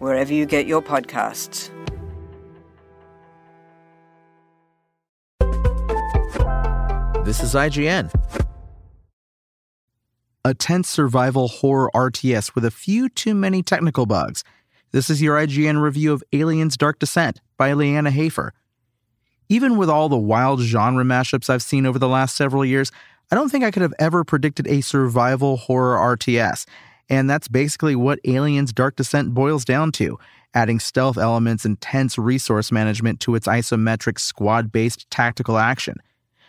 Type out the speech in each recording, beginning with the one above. wherever you get your podcasts. This is IGN. A tense survival horror RTS with a few too many technical bugs. This is your IGN review of Aliens: Dark Descent by Leanna Hafer. Even with all the wild genre mashups I've seen over the last several years, I don't think I could have ever predicted a survival horror RTS. And that's basically what Aliens: Dark Descent boils down to, adding stealth elements and tense resource management to its isometric squad-based tactical action.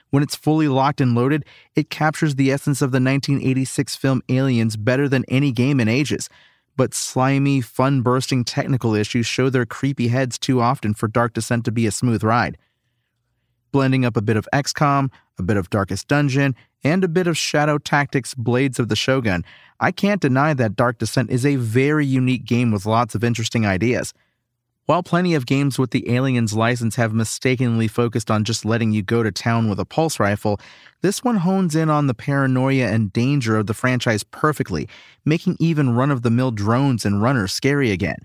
When it's fully locked and loaded, it captures the essence of the 1986 film Aliens better than any game in ages. But slimy, fun-bursting technical issues show their creepy heads too often for Dark Descent to be a smooth ride. Blending up a bit of XCOM, a bit of Darkest Dungeon, and a bit of Shadow Tactics Blades of the Shogun, I can't deny that Dark Descent is a very unique game with lots of interesting ideas. While plenty of games with the Aliens license have mistakenly focused on just letting you go to town with a pulse rifle, this one hones in on the paranoia and danger of the franchise perfectly, making even run-of-the-mill drones and runners scary again.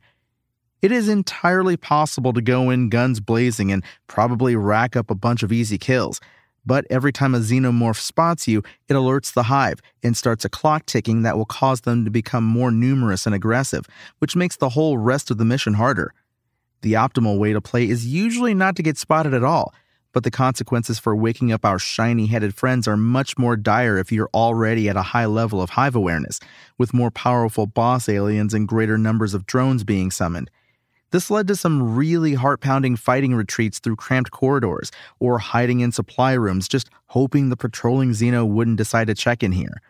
It is entirely possible to go in guns blazing and probably rack up a bunch of easy kills, but every time a xenomorph spots you, it alerts the hive and starts a clock ticking that will cause them to become more numerous and aggressive, which makes the whole rest of the mission harder. The optimal way to play is usually not to get spotted at all, but the consequences for waking up our shiny-headed friends are much more dire if you're already at a high level of hive awareness, with more powerful boss aliens and greater numbers of drones being summoned. This led to some really heart-pounding fighting retreats through cramped corridors, or hiding in supply rooms just hoping the patrolling xeno wouldn't decide to check in here.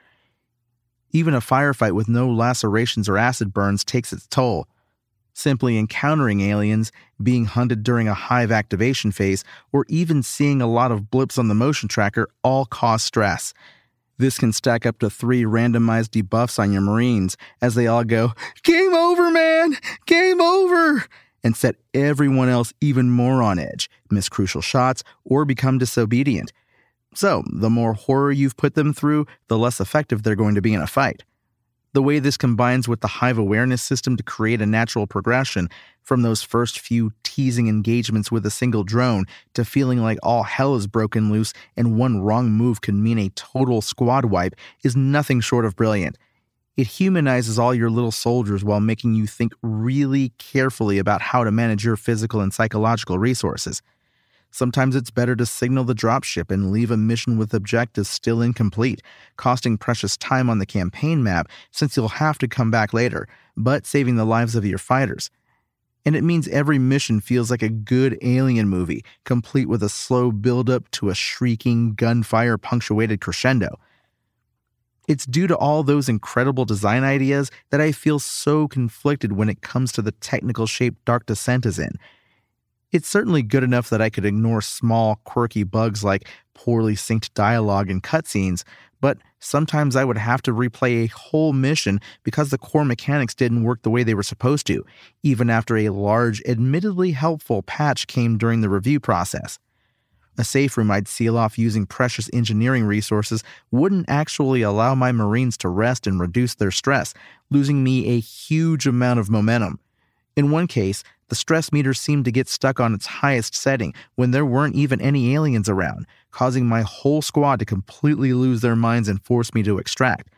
Even a firefight with no lacerations or acid burns takes its toll. Simply encountering aliens, being hunted during a hive activation phase, or even seeing a lot of blips on the motion tracker all cause stress. This can stack up to 3 randomized debuffs on your Marines as they all go, "Game over, man! Game over!" and set everyone else even more on edge, miss crucial shots, or become disobedient. So, the more horror you've put them through, the less effective they're going to be in a fight. The way this combines with the hive awareness system to create a natural progression from those first few teasing engagements with a single drone to feeling like all hell is broken loose and one wrong move can mean a total squad wipe is nothing short of brilliant. It humanizes all your little soldiers while making you think really carefully about how to manage your physical and psychological resources. Sometimes it's better to signal the dropship and leave a mission with objectives still incomplete, costing precious time on the campaign map since you'll have to come back later, but saving the lives of your fighters. And it means every mission feels like a good alien movie, complete with a slow build-up to a shrieking, gunfire-punctuated crescendo. It's due to all those incredible design ideas that I feel so conflicted when it comes to the technical shape Dark Descent is in. It's certainly good enough that I could ignore small, quirky bugs like poorly synced dialogue and cutscenes, but sometimes I would have to replay a whole mission because the core mechanics didn't work the way they were supposed to, even after a large, admittedly helpful patch came during the review process. A safe room I'd seal off using precious engineering resources wouldn't actually allow my Marines to rest and reduce their stress, losing me a huge amount of momentum. In one case, the stress meter seemed to get stuck on its highest setting when there weren't even any aliens around, causing my whole squad to completely lose their minds and force me to extract.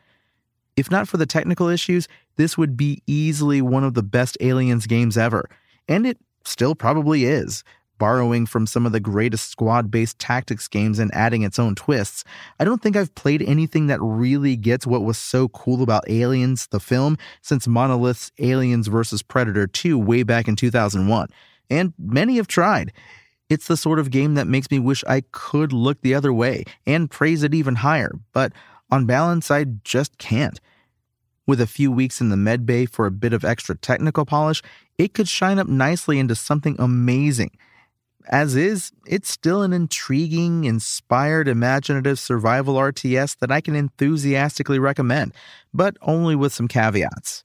If not for the technical issues, this would be easily one of the best Aliens games ever, and it still probably is, borrowing from some of the greatest squad-based tactics games and adding its own twists. I don't think I've played anything that really gets what was so cool about Aliens, the film, since Monolith's Aliens vs. Predator 2 way back in 2001. And many have tried. It's the sort of game that makes me wish I could look the other way and praise it even higher, but on balance, I just can't. With a few weeks in the med bay for a bit of extra technical polish, it could shine up nicely into something amazing. As is, it's still an intriguing, inspired, imaginative survival RTS that I can enthusiastically recommend, but only with some caveats.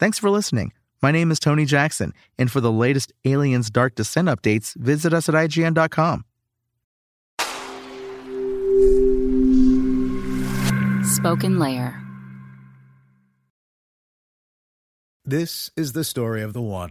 Thanks for listening. My name is Tony Jackson, and for the latest Aliens Dark Descent updates, visit us at IGN.com. Spoken Layer. This is the story of the one.